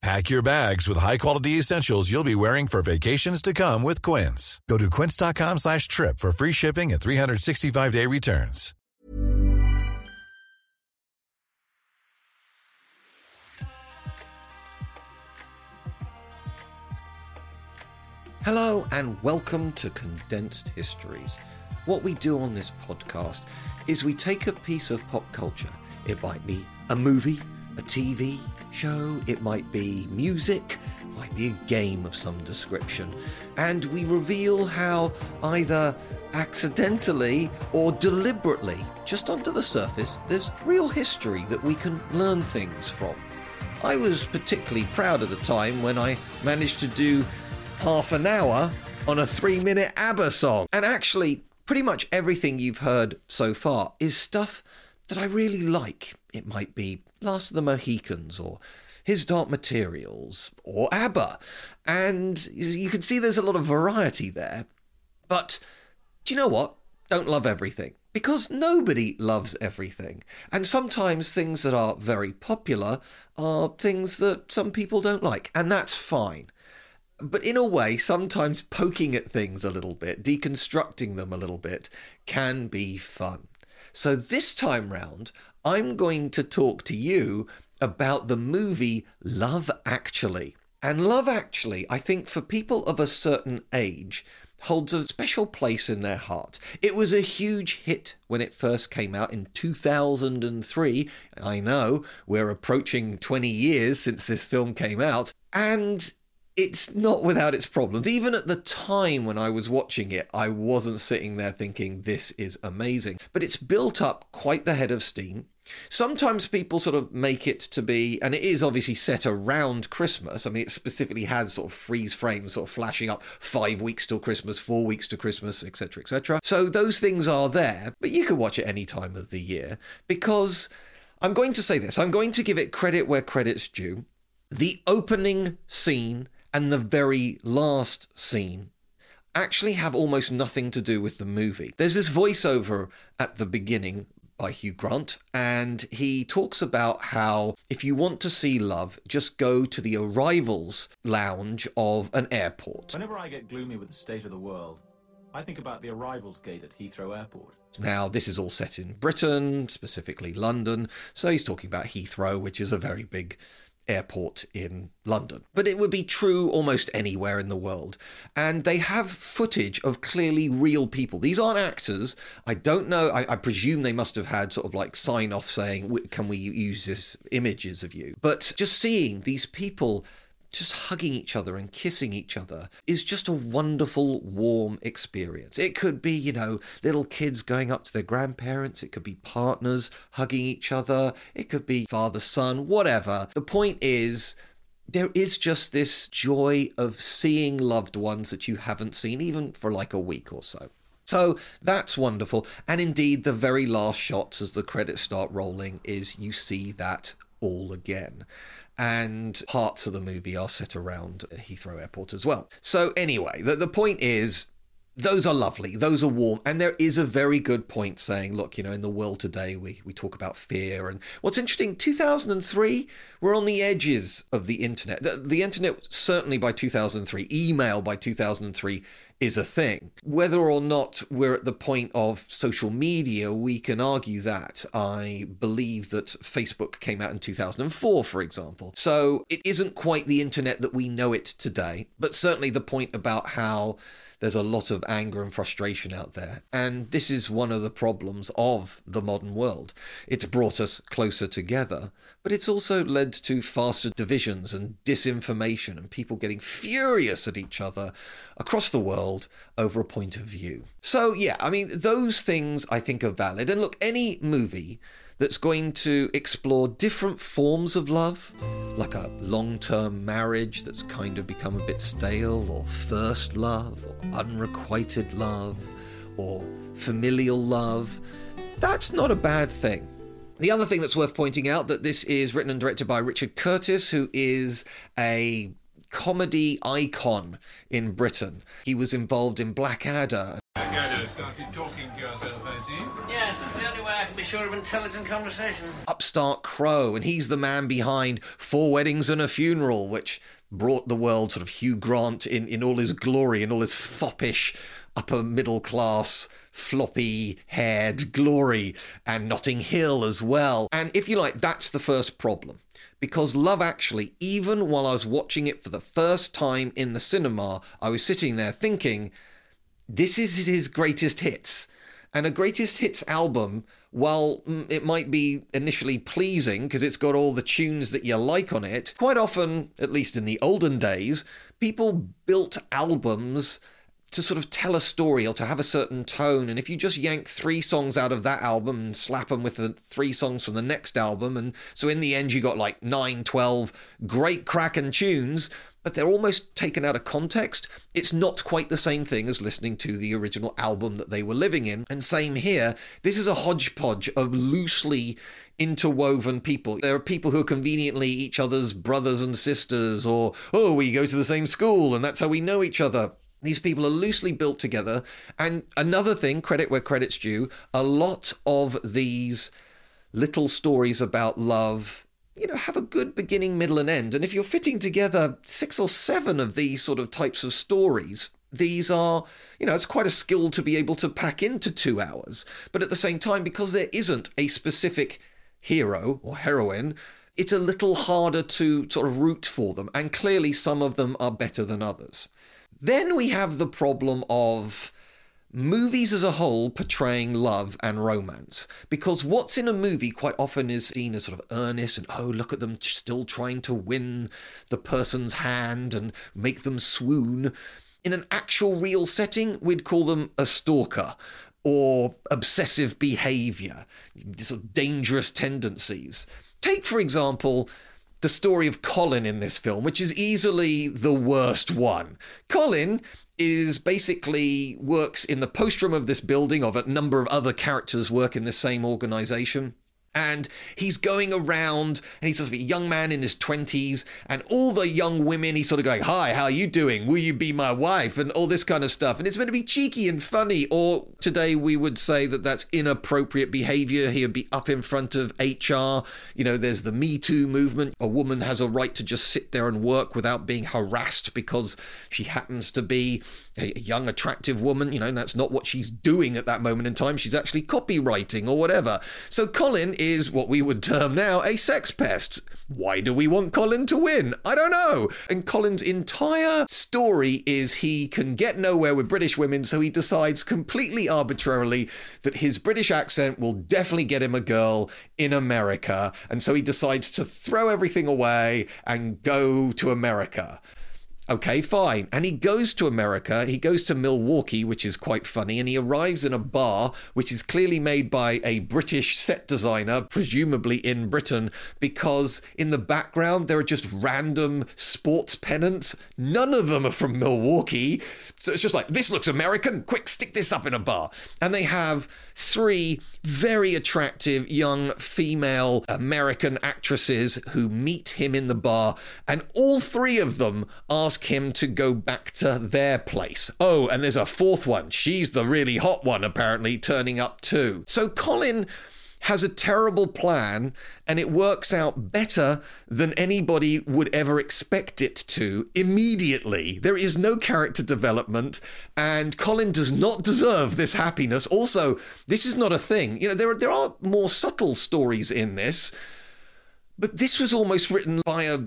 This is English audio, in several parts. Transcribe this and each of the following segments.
Pack your bags with high-quality essentials you'll be wearing for vacations to come with Quince. Go to quince.com/trip for free shipping and 365-day returns. Hello and welcome to Condensed Histories. What we do on this podcast is we take a piece of pop culture. It might be a movie, a TV show, it might be music, it might be a game of some description. And we reveal how either accidentally or deliberately, just under the surface, there's real history that we can learn things from. I was particularly proud at the time when I managed to do half an hour on a 3-minute ABBA song. And actually, pretty much everything you've heard so far is stuff that I really like. It might be Last of the Mohicans or His Dark Materials or ABBA. And you can see there's a lot of variety there. But do you know what? Don't love everything. Because nobody loves everything. And sometimes things that are very popular are things that some people don't like. And that's fine. But in a way, sometimes poking at things a little bit, deconstructing them a little bit, can be fun. So this time round, I'm going to talk to you about the movie Love Actually. And Love Actually, I think for people of a certain age, holds a special place in their heart. It was a huge hit when it first came out in 2003. I know, we're approaching 20 years since this film came out. And it's not without its problems. Even at the time when I was watching it, I wasn't sitting there thinking, this is amazing. But it's built up quite the head of steam. Sometimes people sort of make it to be, and it is obviously set around Christmas. I mean, it specifically has sort of freeze frames sort of flashing up 5 weeks till Christmas, 4 weeks to Christmas, etc., etc. So those things are there, but you can watch it any time of the year because I'm going to say this. I'm going to give it credit where credit's due. The opening scene and the very last scene actually have almost nothing to do with the movie. There's this voiceover at the beginning by Hugh Grant, and he talks about how if you want to see love, just go to the arrivals lounge of an airport. Whenever I get gloomy with the state of the world, I think about the arrivals gate at Heathrow Airport. Now, this is all set in Britain, specifically London, so he's talking about Heathrow, which is a very big airport in London. But it would be true almost anywhere in the world. And they have footage of clearly real people. These aren't actors. I don't know. I presume they must have had sort of like sign off saying, can we use this images of you? But just seeing these people just hugging each other and kissing each other is just a wonderful, warm experience. It could be, you know, little kids going up to their grandparents. It could be partners hugging each other. It could be father, son, whatever. The point is, there is just this joy of seeing loved ones that you haven't seen, even for like a week or so. So that's wonderful. And indeed, the very last shots as the credits start rolling is you see that all again. And parts of the movie are set around Heathrow Airport as well. So anyway, the point is, those are lovely, those are warm, and there is a very good point saying, look, you know, in the world today, we talk about fear. And what's interesting, 2003, we're on the edges of the internet. The internet, certainly by 2003, email by 2003 is a thing. Whether or not we're at the point of social media, we can argue that. I believe that Facebook came out in 2004, for example. So it isn't quite the internet that we know it today, but certainly the point about how there's a lot of anger and frustration out there. And this is one of the problems of the modern world. It's brought us closer together, but it's also led to faster divisions and disinformation and people getting furious at each other across the world over a point of view. So yeah, I mean, those things I think are valid. And look, any movie that's going to explore different forms of love, like a long-term marriage that's kind of become a bit stale, or first love, or unrequited love, or familial love, that's not a bad thing. The other thing that's worth pointing out, that this is written and directed by Richard Curtis, who is a comedy icon in Britain. He was involved in Blackadder. Started talking to yourself, I see. Yes, it's the only way I can be sure of intelligent conversation. Upstart Crow, and he's the man behind Four Weddings and a Funeral, which brought the world sort of Hugh Grant in all his glory, in all his foppish, upper middle class, floppy-haired glory, and Notting Hill as well. And if you like, that's the first problem. Because Love Actually, even while I was watching it for the first time in the cinema, I was sitting there thinking, this is his greatest hits. And a greatest hits album, while it might be initially pleasing because it's got all the tunes that you like on it, quite often, at least in the olden days, people built albums to sort of tell a story or to have a certain tone. And if you just yank 3 songs out of that album and slap them with the 3 songs from the next album, and so in the end you got like 9, 12 great cracking tunes, but they're almost taken out of context. It's not quite the same thing as listening to the original album that they were living in. And same here, this is a hodgepodge of loosely interwoven people. There are people who are conveniently each other's brothers and sisters, or, oh, we go to the same school and that's how we know each other. These people are loosely built together. And another thing, credit where credit's due, a lot of these little stories about love, you know, have a good beginning, middle and end. And if you're fitting together 6 or 7 of these sort of types of stories, these are, you know, it's quite a skill to be able to pack into 2 hours. But at the same time, because there isn't a specific hero or heroine, it's a little harder to sort of root for them. And clearly some of them are better than others. Then we have the problem of movies as a whole portraying love and romance, because what's in a movie quite often is seen as sort of earnest and, oh, look at them still trying to win the person's hand and make them swoon. In an actual real setting, we'd call them a stalker or obsessive behaviour, sort of dangerous tendencies. Take, for example, the story of Colin in this film, which is easily the worst one. Colin is basically works in the post room of this building, of a number of other characters work in the same organisation. And he's going around and he's sort of a young man in his 20s, and all the young women, he's sort of going, hi, how are you doing? Will you be my wife? And all this kind of stuff. And it's meant to be cheeky and funny, or today we would say that that's inappropriate behavior. He'd be up in front of HR. You know, there's the Me Too movement. A woman has a right to just sit there and work without being harassed because she happens to be a young, attractive woman. You know, and that's not what she's doing at that moment in time. She's actually copywriting or whatever. So Colin is what we would term now a sex pest. Why do we want Colin to win? I don't know. And Colin's entire story is he can get nowhere with British women, so he decides completely arbitrarily that his British accent will definitely get him a girl in America. And so he decides to throw everything away and go to America. Okay, fine. And he goes to America. He goes to Milwaukee, which is quite funny. And he arrives in a bar, which is clearly made by a British set designer, presumably in Britain, because in the background, there are just random sports pennants. None of them are from Milwaukee. So it's just like, this looks American. Quick, stick this up in a bar. And they have 3 very attractive young female American actresses who meet him in the bar. And all 3 of them ask him to go back to their place. Oh, and there's a 4th one. She's the really hot one, apparently, turning up too. So Colin has a terrible plan, and it works out better than anybody would ever expect it to immediately. There is no character development, and Colin does not deserve this happiness. Also, this is not a thing. You know, there are more subtle stories in this, but this was almost written by a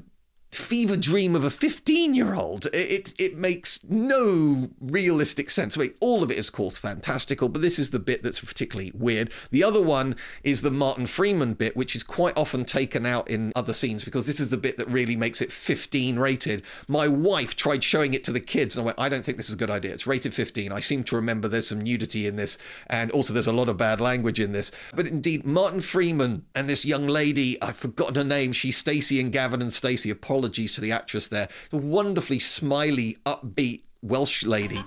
fever dream of a 15-year-old. It makes no realistic sense. I mean, all of it is, of course, fantastical, but this is the bit that's particularly weird. The other one is the Martin Freeman bit, which is quite often taken out in other scenes, because this is the bit that really makes it 15 rated. My wife tried showing it to the kids, and I went, I don't think this is a good idea. It's rated 15. I seem to remember there's some nudity in this, and also there's a lot of bad language in this. But indeed, Martin Freeman and this young lady, I've forgotten her name, she's Stacey and Gavin and Stacey, apologies to the actress there, a wonderfully smiley, upbeat Welsh lady.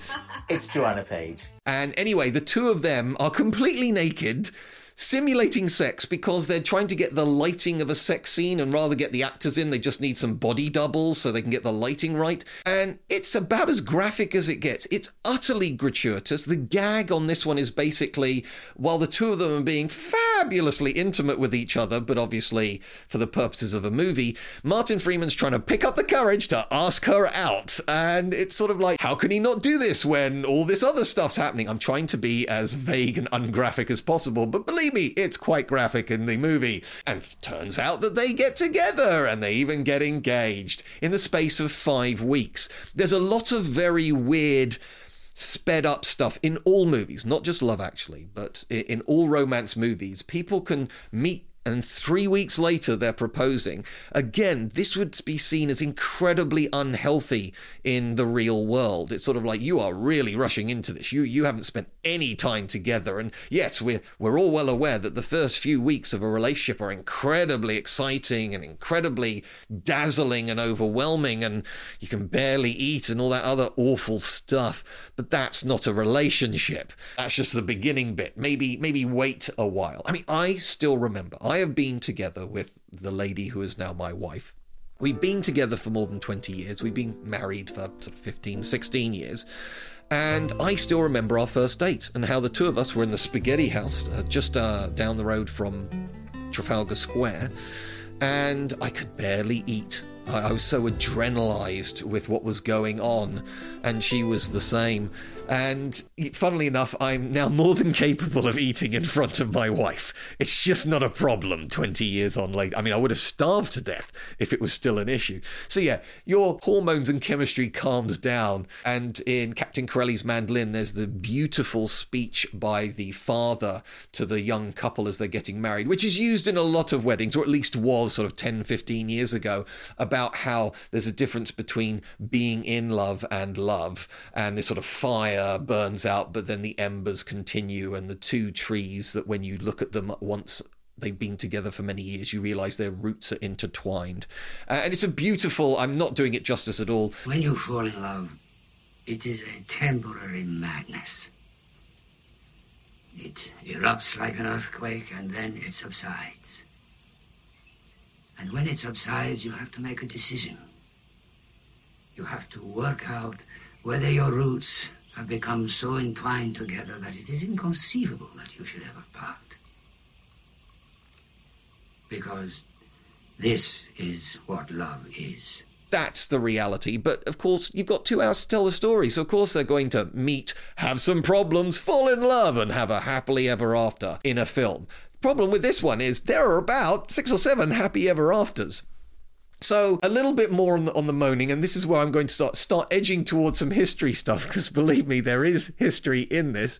It's Joanna Page. And anyway, the two of them are completely naked, simulating sex, because they're trying to get the lighting of a sex scene, and rather get the actors in, they just need some body doubles so they can get the lighting right. And it's about as graphic as it gets. It's utterly gratuitous. The gag on this one is basically, while the two of them are being fabulously intimate with each other, but obviously for the purposes of a movie, Martin Freeman's trying to pick up the courage to ask her out. And it's sort of like, how can he not do this when all this other stuff's happening? I'm trying to be as vague and ungraphic as possible, but believe me, it's quite graphic in the movie. And turns out that they get together, and they even get engaged in the space of 5 weeks. There's a lot of very weird sped up stuff in all movies, not just Love Actually, but in all romance movies. People can meet, and 3 weeks later they're proposing. Again, this would be seen as incredibly unhealthy in the real world. It's sort of like, you are really rushing into this. You haven't spent any time together. And yes, we're all well aware that the first few weeks of a relationship are incredibly exciting and incredibly dazzling and overwhelming, and you can barely eat and all that other awful stuff. But that's not a relationship. That's just the beginning bit. Maybe wait a while. I mean, I still remember. I have been together with the lady who is now my wife. We've been together for more than 20 years. We've been married for sort of 15, 16 years. And I still remember our first date and how the two of us were in the Spaghetti House just down the road from Trafalgar Square. And I could barely eat. I was so adrenalized with what was going on, and she was the same. And funnily enough, I'm now more than capable of eating in front of my wife. It's just not a problem 20 years on later. I mean, I would have starved to death if it was still an issue. So yeah, your hormones and chemistry calms down. And in Captain Corelli's Mandolin, there's the beautiful speech by the father to the young couple as they're getting married, which is used in a lot of weddings, or at least was sort of 10, 15 years ago, about how there's a difference between being in love, and this sort of fire burns out, but then the embers continue, and the two trees that when you look at them once they've been together for many years, you realize their roots are intertwined. And it's a beautiful, I'm not doing it justice at all. When you fall in love, it is a temporary madness. It erupts like an earthquake, and then it subsides. And when it subsides, you have to make a decision. You have to work out whether your roots have become so entwined together that it is inconceivable that you should ever part. Because this is what love is. That's the reality. But of course, you've got 2 hours to tell the story. So of course they're going to meet, have some problems, fall in love, and have a happily ever after in a film. The problem with this one is there are about 6 or 7 happy ever afters. So a little bit more on the moaning, and this is where I'm going to start edging towards some history stuff, because believe me, there is history in this,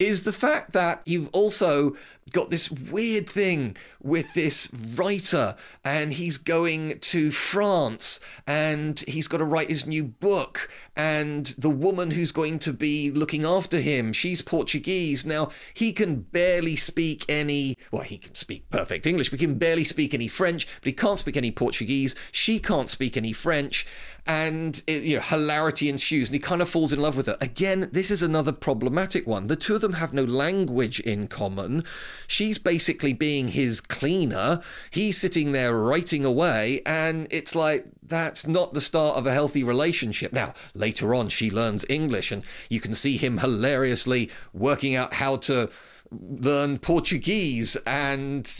is the fact that you've also got this weird thing with this writer, and he's going to France, and he's got to write his new book, and the woman who's going to be looking after him, she's Portuguese. Now, he can barely speak any, well, he can speak perfect English, but he can barely speak any French, but he can't speak any Portuguese. She can't speak any French. And hilarity ensues, and he kind of falls in love with her. Again, this is another problematic one. The two of them have no language in common. She's basically being his cleaner. He's sitting there writing away, and it's like, that's not the start of a healthy relationship. Now, later on, she learns English, and you can see him hilariously working out how to learn Portuguese, and...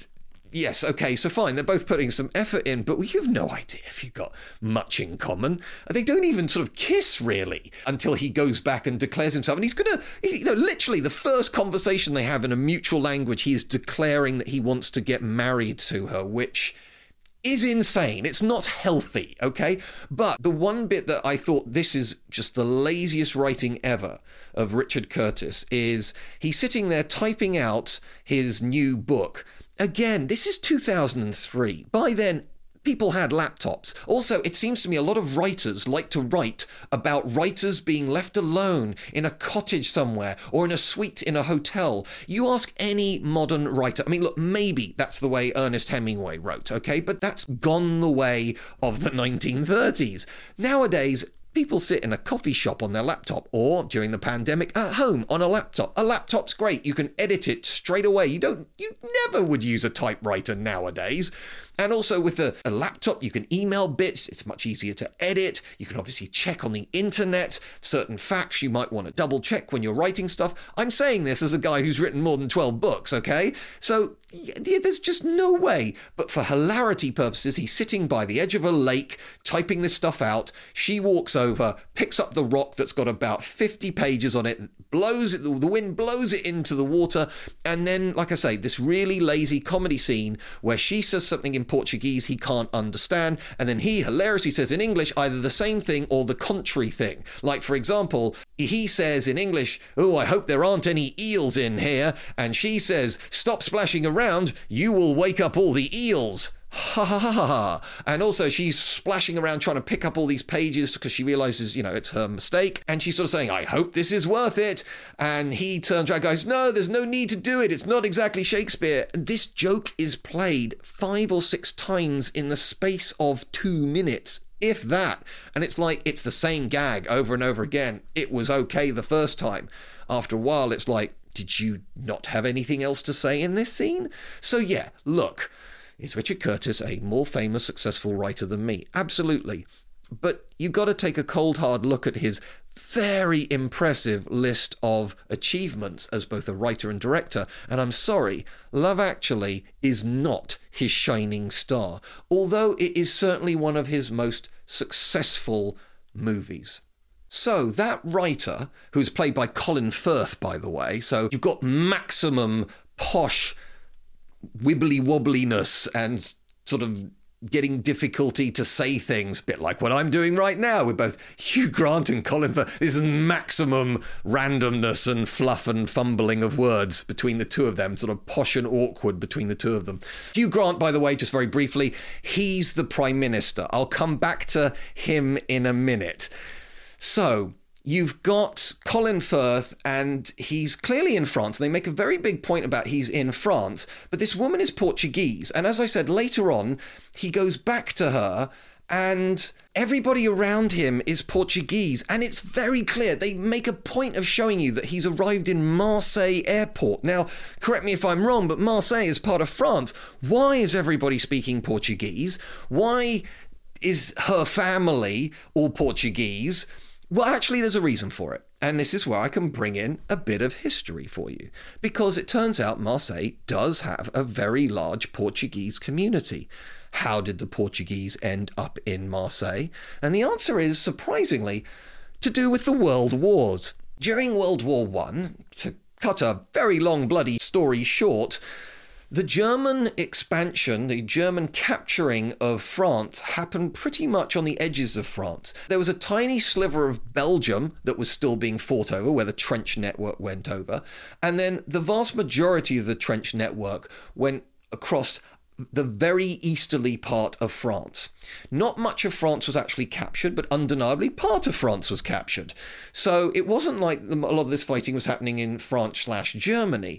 yes, okay, so fine, they're both putting some effort in, but you've no idea if you've got much in common. They don't even sort of kiss, really, until he goes back and declares himself. And he's going to, literally the first conversation they have in a mutual language, he is declaring that he wants to get married to her, which is insane. It's not healthy, okay? But the one bit that I thought this is just the laziest writing ever of Richard Curtis is he's sitting there typing out his new book. Again, this is 2003. By then, people had laptops. Also, it seems to me a lot of writers like to write about writers being left alone in a cottage somewhere or in a suite in a hotel. You ask any modern writer. I mean, look, maybe that's the way Ernest Hemingway wrote, okay? But that's gone the way of the 1930s. Nowadays, people sit in a coffee shop on their laptop or, during the pandemic, at home on a laptop. A laptop's great. You can edit it straight away. You never would use a typewriter nowadays. And also with a laptop, you can email bits. It's much easier to edit. You can obviously check on the internet certain facts you might want to double check when you're writing stuff. I'm saying this as a guy who's written more than 12 books, okay? So there's just no way. But for hilarity purposes, he's sitting by the edge of a lake, typing this stuff out. She walks over, picks up the rock that's got about 50 pages on it, blows it, the wind blows it into the water. And then, like I say, this really lazy comedy scene where she says something in Portuguese he can't understand. And then he hilariously says in English either the same thing or the contrary thing. Like, for example, he says in English, "Oh, I hope there aren't any eels in here." And she says, "Stop splashing around. You will wake up all the eels." Ha ha ha ha. And also she's splashing around trying to pick up all these pages because she realizes, it's her mistake. And she's sort of saying, "I hope this is worth it." And he turns around and goes, "No, there's no need to do it. It's not exactly Shakespeare." And this joke is played 5 or 6 times in the space of 2 minutes. If that. And it's like, it's the same gag over and over again. It was okay the first time. After a while, it's like, did you not have anything else to say in this scene? So yeah, look, is Richard Curtis a more famous, successful writer than me? Absolutely. But you got to take a cold, hard look at his very impressive list of achievements as both a writer and director. And I'm sorry, Love Actually is not his shining star, although it is certainly one of his most successful movies. So that writer, who's played by Colin Firth, by the way, so you've got maximum posh wibbly-wobbliness and sort of getting difficulty to say things, a bit like what I'm doing right now with both Hugh Grant and Colin Firth. This is maximum randomness and fluff and fumbling of words between the two of them, sort of posh and awkward between the two of them. Hugh Grant, by the way, just very briefly, he's the Prime Minister. I'll come back to him in a minute. So you've got Colin Firth, and he's clearly in France. They make a very big point about he's in France, but this woman is Portuguese. And as I said, later on, he goes back to her, and everybody around him is Portuguese. And it's very clear. They make a point of showing you that he's arrived in Marseille airport. Now, correct me if I'm wrong, but Marseille is part of France. Why is everybody speaking Portuguese? Why is her family all Portuguese? Well, actually, there's a reason for it. And this is where I can bring in a bit of history for you. Because it turns out Marseille does have a very large Portuguese community. How did the Portuguese end up in Marseille? And the answer is, surprisingly, to do with the World Wars. During World War I, to cut a very long bloody story short, the German expansion, the German capturing of France, happened pretty much on the edges of France. There was a tiny sliver of Belgium that was still being fought over, where the trench network went over. And then the vast majority of the trench network went across the very easterly part of France. Not much of France was actually captured, but undeniably part of France was captured. So it wasn't like a lot of this fighting was happening in France/Germany.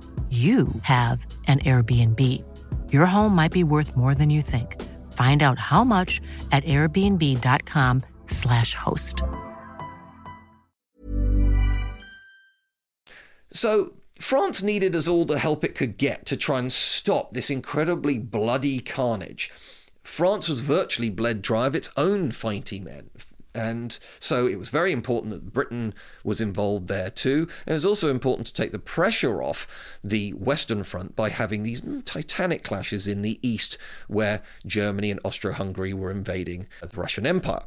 you have an Airbnb. Your home might be worth more than you think. Find out how much at airbnb.com/host. So France needed us all the help it could get to try and stop this incredibly bloody carnage. France was virtually bled dry of its own fighting men. And so it was very important that Britain was involved there too. It was also important to take the pressure off the Western Front by having these titanic clashes in the east where Germany and Austro-Hungary were invading the Russian Empire.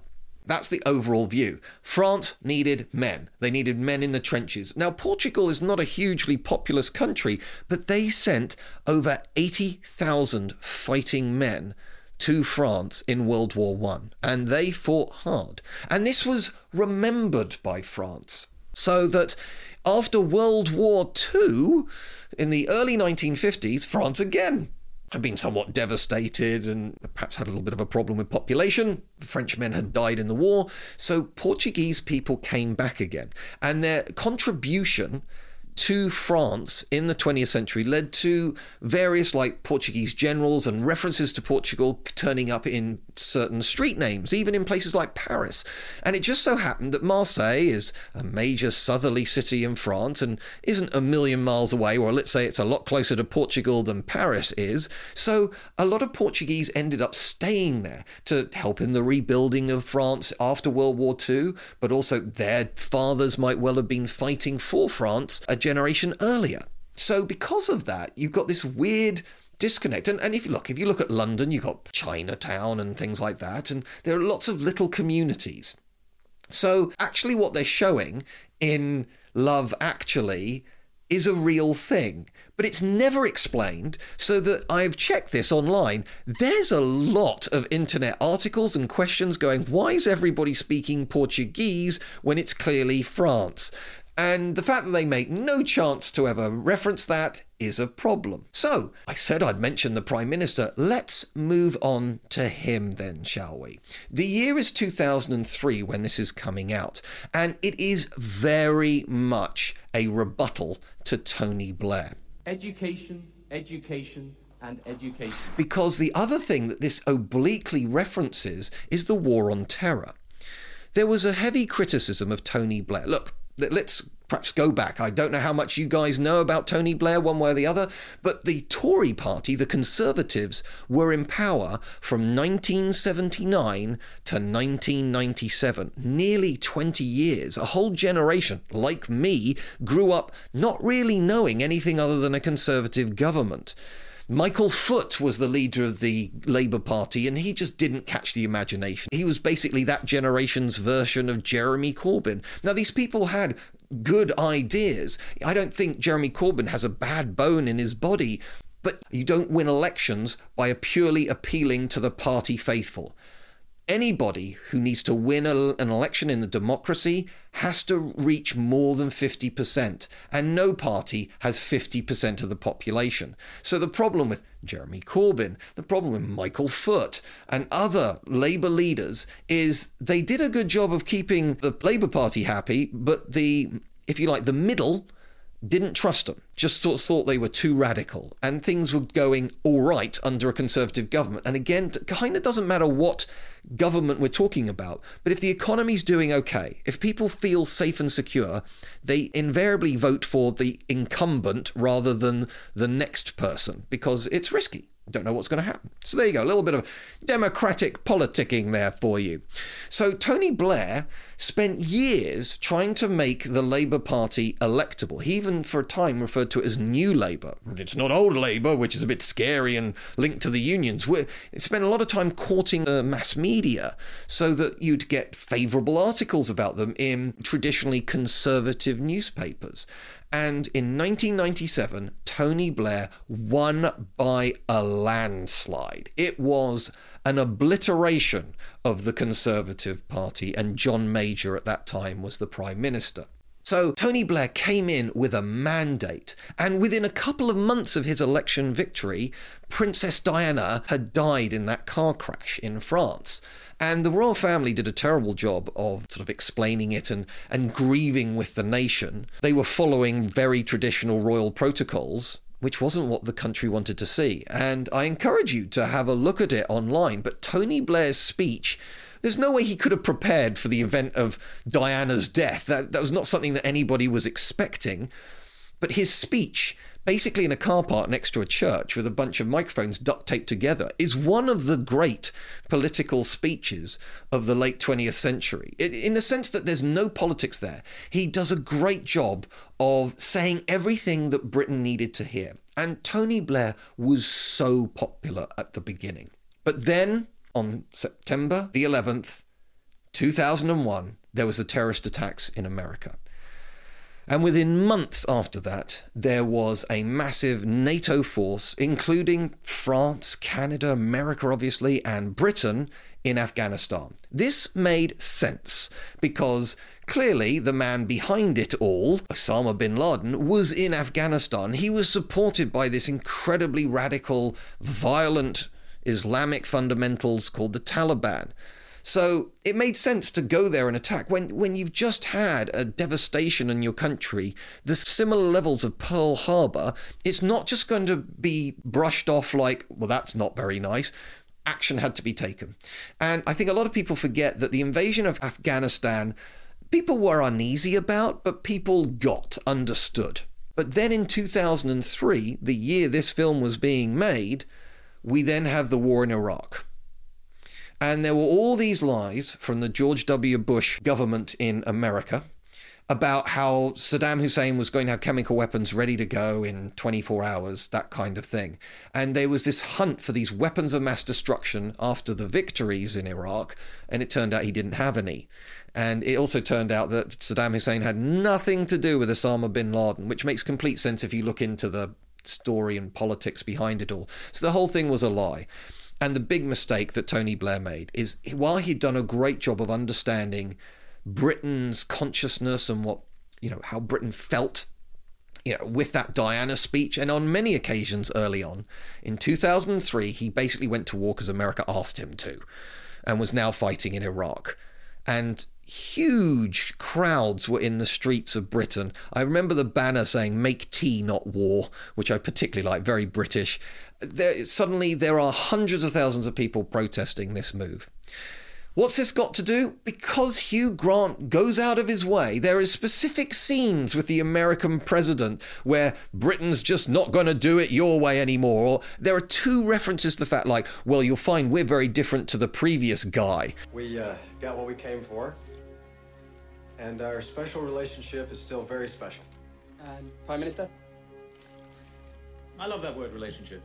That's the overall view. France needed men. They needed men in the trenches. Now, Portugal is not a hugely populous country, but they sent over 80,000 fighting men to France in World War I, and they fought hard. And this was remembered by France, so that after World War II, in the early 1950s, France again had been somewhat devastated and perhaps had a little bit of a problem with population. French men had died in the war, so Portuguese people came back again. And their contribution to France in the 20th century led to various Portuguese generals and references to Portugal turning up in certain street names, even in places like Paris. And it just so happened that Marseille is a major southerly city in France and isn't a million miles away, or let's say it's a lot closer to Portugal than Paris is. So a lot of Portuguese ended up staying there to help in the rebuilding of France after World War II, but also their fathers might well have been fighting for France generation earlier. So because of that, you've got this weird disconnect. And if you look at London, you've got Chinatown and things like that, and there are lots of little communities. So actually what they're showing in Love Actually is a real thing, but it's never explained, so that I've checked this online. There's a lot of internet articles and questions going, why is everybody speaking Portuguese when it's clearly France? And the fact that they make no chance to ever reference that is a problem. So, I said I'd mention the Prime Minister. Let's move on to him then, shall we? The year is 2003 when this is coming out, and it is very much a rebuttal to Tony Blair. Education, education, and education. Because the other thing that this obliquely references is the war on terror. There was a heavy criticism of Tony Blair. Look, let's perhaps go back. I don't know how much you guys know about Tony Blair one way or the other, but the Tory party, the Conservatives, were in power from 1979 to 1997. Nearly 20 years. A whole generation, like me, grew up not really knowing anything other than a Conservative government. Michael Foot was the leader of the Labour Party, and he just didn't catch the imagination. He was basically that generation's version of Jeremy Corbyn. Now, these people had good ideas. I don't think Jeremy Corbyn has a bad bone in his body, but you don't win elections by purely appealing to the party faithful. Anybody who needs to win an election in a democracy has to reach more than 50%, and no party has 50% of the population. So the problem with Jeremy Corbyn, the problem with Michael Foot and other Labour leaders is they did a good job of keeping the Labour Party happy, but the middle didn't trust them. just sort of thought they were too radical, and things were going all right under a Conservative government. And again, it kind of doesn't matter what government we're talking about, but if the economy's doing okay, if people feel safe and secure, they invariably vote for the incumbent rather than the next person, because it's risky. Don't know what's going to happen. So there you go, a little bit of democratic politicking there for you. So Tony Blair spent years trying to make the Labour Party electable. He even for a time referred to it as New Labour. It's not old Labour, which is a bit scary and linked to the unions. It spent a lot of time courting the mass media so that you'd get favourable articles about them in traditionally conservative newspapers. And in 1997, Tony Blair won by a landslide. It was an obliteration of the Conservative Party, and John Major at that time was the Prime Minister. So Tony Blair came in with a mandate, and within a couple of months of his election victory, Princess Diana had died in that car crash in France. And the royal family did a terrible job of sort of explaining it and grieving with the nation. They were following very traditional royal protocols, which wasn't what the country wanted to see. And I encourage you to have a look at it online. But Tony Blair's speech, there's no way he could have prepared for the event of Diana's death. That was not something that anybody was expecting. But his speech, basically in a car park next to a church with a bunch of microphones duct taped together, is one of the great political speeches of the late 20th century. In the sense that there's no politics there. He does a great job of saying everything that Britain needed to hear. And Tony Blair was so popular at the beginning. But then, on September the 11th, 2001, there was the terrorist attacks in America. And within months after that, there was a massive NATO force, including France, Canada, America, obviously, and Britain in Afghanistan. This made sense because clearly the man behind it all, Osama bin Laden, was in Afghanistan. He was supported by this incredibly radical, violent Islamic fundamentals called the Taliban. So it made sense to go there and attack. When you've just had a devastation in your country, the similar levels of Pearl Harbor, it's not just going to be brushed off like, well, that's not very nice. Action had to be taken. And I think a lot of people forget that the invasion of Afghanistan, people were uneasy about, but people understood. But then in 2003, the year this film was being made, we then have the war in Iraq. And there were all these lies from the George W. Bush government in America about how Saddam Hussein was going to have chemical weapons ready to go in 24 hours, that kind of thing. And there was this hunt for these weapons of mass destruction after the victories in Iraq, and it turned out he didn't have any. And it also turned out that Saddam Hussein had nothing to do with Osama bin Laden, which makes complete sense if you look into the story and politics behind it all. So the whole thing was a lie. And the big mistake that Tony Blair made is, while he'd done a great job of understanding Britain's consciousness and what, how Britain felt, with that Diana speech, and on many occasions early on, in 2003, he basically went to war because America asked him to, and was now fighting in Iraq. And huge crowds were in the streets of Britain. I remember the banner saying, "Make tea, not war," which I particularly like, very British. Suddenly there are hundreds of thousands of people protesting this move. What's this got to do? Because Hugh Grant goes out of his way. There is specific scenes with the American president where Britain's just not going to do it your way anymore. Or there are two references to the fact, like, well, you'll find we're very different to the previous guy. We got what we came for. And our special relationship is still very special. Prime Minister? I love that word, relationship.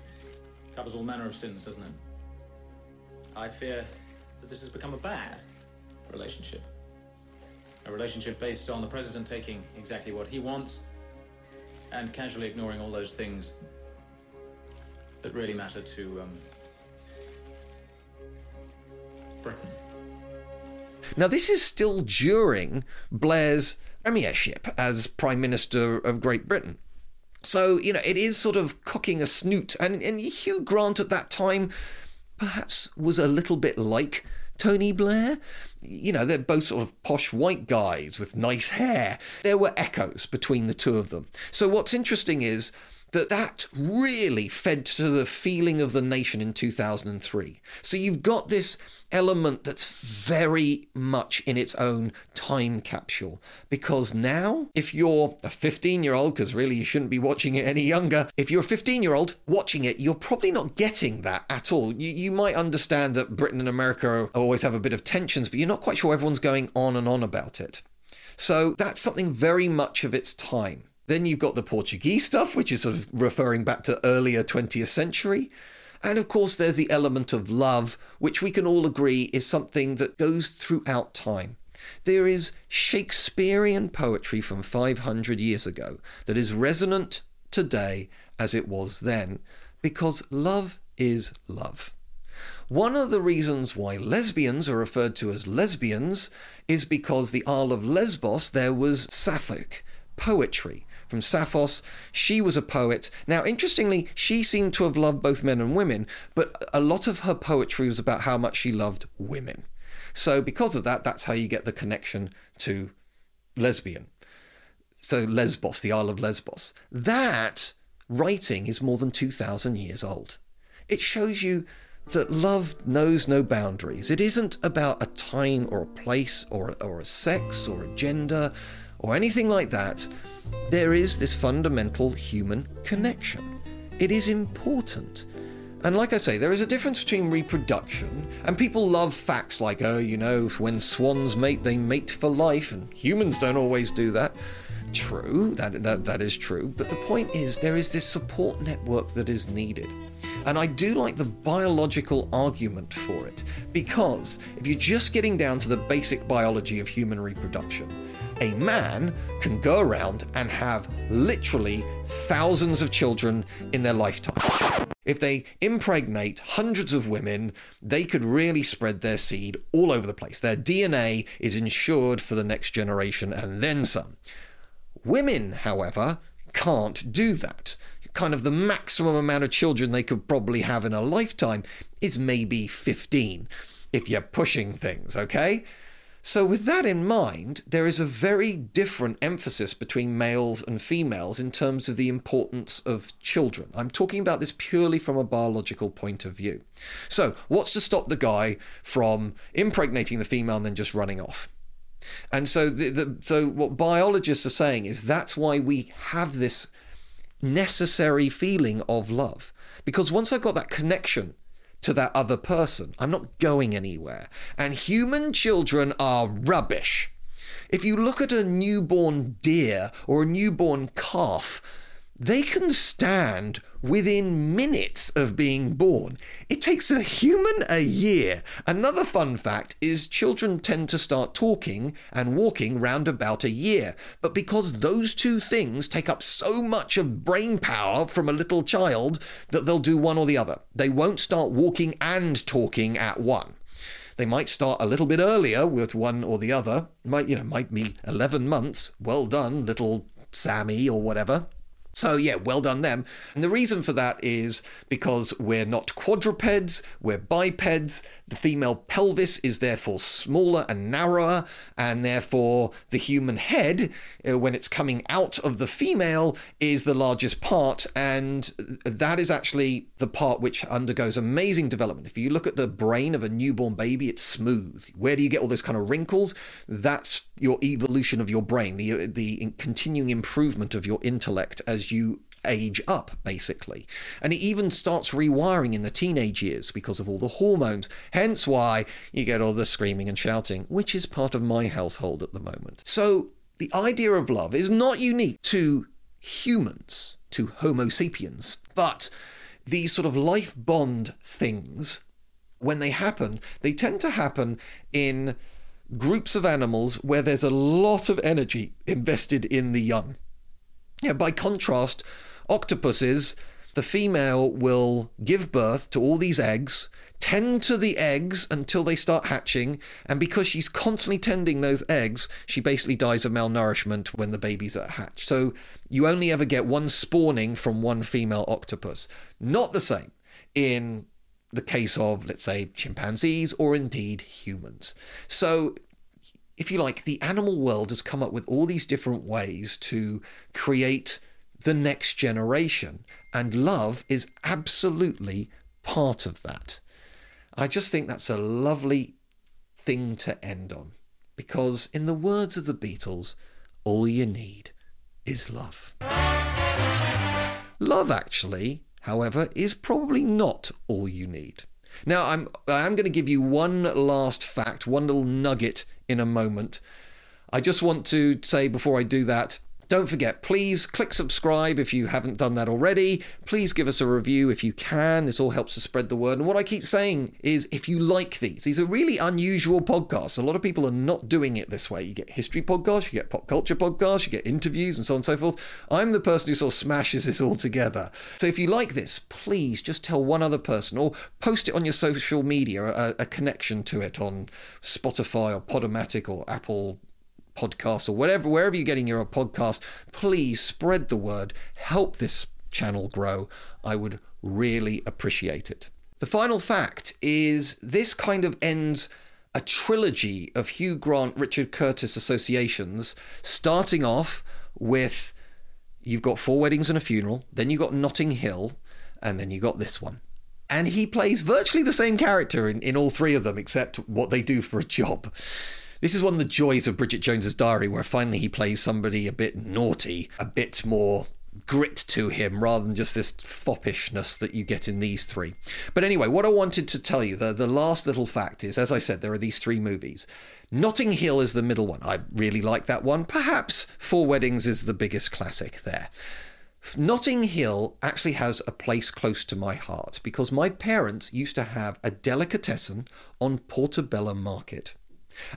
Covers all manner of sins, doesn't it? I fear that this has become a bad relationship. A relationship based on the president taking exactly what he wants and casually ignoring all those things that really matter to Britain. Now, this is still during Blair's premiership as Prime Minister of Great Britain. So, it is sort of cocking a snoot. And Hugh Grant at that time perhaps was a little bit like Tony Blair. You know, they're both sort of posh white guys with nice hair. There were echoes between the two of them. So what's interesting is that really fed to the feeling of the nation in 2003. So you've got this element that's very much in its own time capsule, because now if you're a 15-year-old, because really you shouldn't be watching it any younger, if you're a 15-year-old watching it, you're probably not getting that at all. You might understand that Britain and America always have a bit of tensions, but you're not quite sure everyone's going on and on about it. So that's something very much of its time. Then you've got the Portuguese stuff, which is sort of referring back to earlier 20th century. And of course, there's the element of love, which we can all agree is something that goes throughout time. There is Shakespearean poetry from 500 years ago that is resonant today as it was then, because love is love. One of the reasons why lesbians are referred to as lesbians is because the Isle of Lesbos, there was Sapphic poetry. From Sappho, she was a poet. Now, interestingly, she seemed to have loved both men and women, but a lot of her poetry was about how much she loved women. So because of that, that's how you get the connection to lesbian. So Lesbos, the Isle of Lesbos. That writing is more than 2,000 years old. It shows you that love knows no boundaries. It isn't about a time or a place or a sex or a gender or anything like that. There is this fundamental human connection. It is important. And like I say, there is a difference between reproduction, and people love facts like, oh, you know, when swans mate, they mate for life, and humans don't always do that. True, that is true. But the point is, there is this support network that is needed. And I do like the biological argument for it, because if you're just getting down to the basic biology of human reproduction, a man can go around and have literally thousands of children in their lifetime. If they impregnate hundreds of women, they could really spread their seed all over the place. Their DNA is insured for the next generation and then some. Women, however, can't do that. Kind of the maximum amount of children they could probably have in a lifetime is maybe 15, if you're pushing things, okay? So with that in mind, there is a very different emphasis between males and females in terms of the importance of children. I'm talking about this purely from a biological point of view. So what's to stop the guy from impregnating the female and then just running off? And so so what biologists are saying is that's why we have this necessary feeling of love. Because once I've got that connection to that other person, I'm not going anywhere. And human children are rubbish. If you look at a newborn deer or a newborn calf, they can stand within minutes of being born. It takes a human a year. Another fun fact is children tend to start talking and walking round about a year. But because those two things take up so much of brain power from a little child that they'll do one or the other. They won't start walking and talking at one. They might start a little bit earlier with one or the other. Might be 11 months. Well done, little Sammy or whatever. So yeah, well done them. And the reason for that is because we're not quadrupeds, we're bipeds. The female pelvis is therefore smaller and narrower, and therefore the human head, when it's coming out of the female, is the largest part, and that is actually the part which undergoes amazing development. If you look at the brain of a newborn baby, it's smooth. Where do you get all those kind of wrinkles? That's your evolution of your brain, the continuing improvement of your intellect as you age up, basically. And it even starts rewiring in the teenage years because of all the hormones, hence why you get all the screaming and shouting, which is part of my household at the moment. So the idea of love is not unique to humans, to Homo sapiens, but these sort of life bond things, when they happen, they tend to happen in groups of animals where there's a lot of energy invested in the young. Yeah, by contrast, octopuses, the female will give birth to all these eggs, tend to the eggs until they start hatching, and because she's constantly tending those eggs, she basically dies of malnourishment when the babies are hatched. So you only ever get one spawning from one female octopus. Not the same in the case of, let's say, chimpanzees or indeed humans. So, if you like, the animal world has come up with all these different ways to create the next generation, and love is absolutely part of that. I just think that's a lovely thing to end on, because in the words of the Beatles, all you need is love. Love Actually, however, is probably not all you need. Now, I'm going to give you one last fact, one little nugget in a moment. I just want to say before I do that, don't forget, please click subscribe if you haven't done that already. Please give us a review if you can. This all helps to spread the word. And what I keep saying is, if you like these are really unusual podcasts. A lot of people are not doing it this way. You get history podcasts, you get pop culture podcasts, you get interviews and so on and so forth. I'm the person who sort of smashes this all together. So if you like this, please just tell one other person or post it on your social media, a connection to it on Spotify or Podomatic or Apple Podcasts or whatever, wherever you're getting your podcast. Please spread the word, help this channel grow. I would really appreciate it. The final fact is this kind of ends a trilogy of Hugh Grant, Richard Curtis associations, starting off with, you've got Four Weddings and a Funeral, then you've got Notting Hill, and then you got this one. And he plays virtually the same character in all three of them, except what they do for a job. This is one of the joys of Bridget Jones's Diary, where finally he plays somebody a bit naughty, a bit more grit to him, rather than just this foppishness that you get in these three. But anyway, what I wanted to tell you, the last little fact is, as I said, there are these three movies. Notting Hill is the middle one. I really like that one. Perhaps Four Weddings is the biggest classic there. Notting Hill actually has a place close to my heart, because my parents used to have a delicatessen on Portobello Market.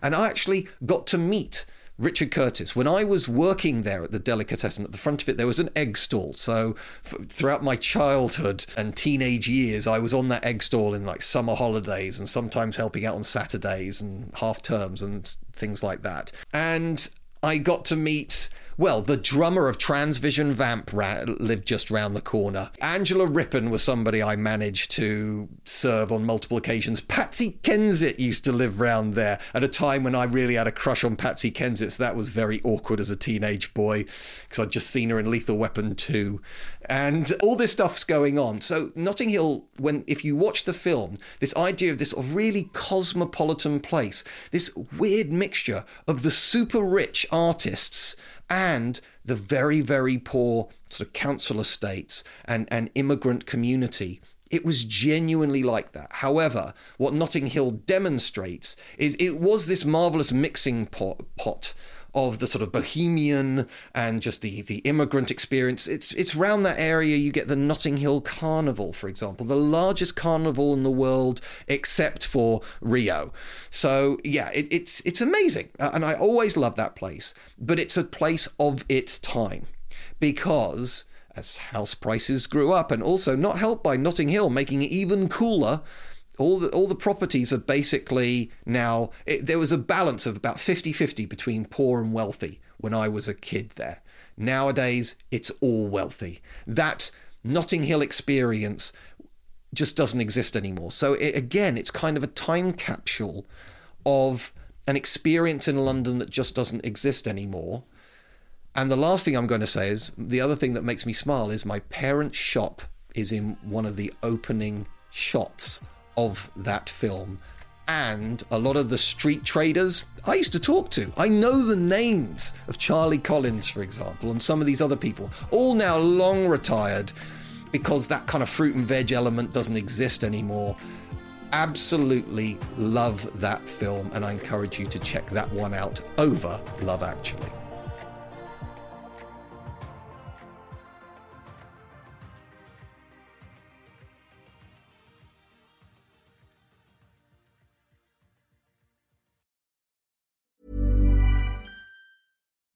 And I actually got to meet Richard Curtis. When I was working there at the delicatessen, at the front of it, there was an egg stall. So throughout my childhood and teenage years, I was on that egg stall in like summer holidays and sometimes helping out on Saturdays and half terms and things like that. And I got to meet, well, the drummer of Transvision Vamp lived just round the corner. Angela Rippon was somebody I managed to serve on multiple occasions. Patsy Kensit used to live round there at a time when I really had a crush on Patsy Kensit, so that was very awkward as a teenage boy, because I'd just seen her in Lethal Weapon 2. And all this stuff's going on. So Notting Hill, if you watch the film, this idea of this sort of really cosmopolitan place, this weird mixture of the super rich artists and the very, very poor sort of council estates and immigrant community. It was genuinely like that. However, what Notting Hill demonstrates is it was this marvellous mixing pot of the sort of bohemian and just the immigrant experience. It's round that area you get the Notting Hill Carnival, for example, the largest carnival in the world except for Rio. So yeah, it's amazing. And I always love that place, but it's a place of its time, because as house prices grew up, and also not helped by Notting Hill making it even cooler, all the properties are basically now... there was a balance of about 50-50 between poor and wealthy when I was a kid there. Nowadays, it's all wealthy. That Notting Hill experience just doesn't exist anymore. So again, it's kind of a time capsule of an experience in London that just doesn't exist anymore. And the last thing I'm going to say is, the other thing that makes me smile is my parents' shop is in one of the opening shots of that film, and a lot of the street traders I used to talk to, I know the names of Charlie Collins, for example, and some of these other people, all now long retired, because that kind of fruit and veg element doesn't exist anymore. Absolutely love that film, and I encourage you to check that one out over Love Actually.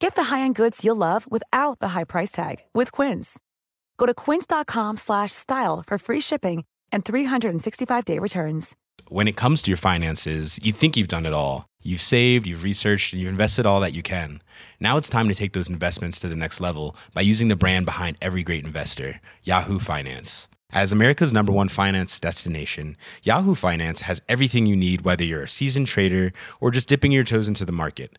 Get the high-end goods you'll love without the high price tag with Quince. Go to quince.com/style for free shipping and 365-day returns. When it comes to your finances, you think you've done it all. You've saved, you've researched, and you've invested all that you can. Now it's time to take those investments to the next level by using the brand behind every great investor, Yahoo Finance. As America's #1 finance destination, Yahoo Finance has everything you need, whether you're a seasoned trader or just dipping your toes into the market.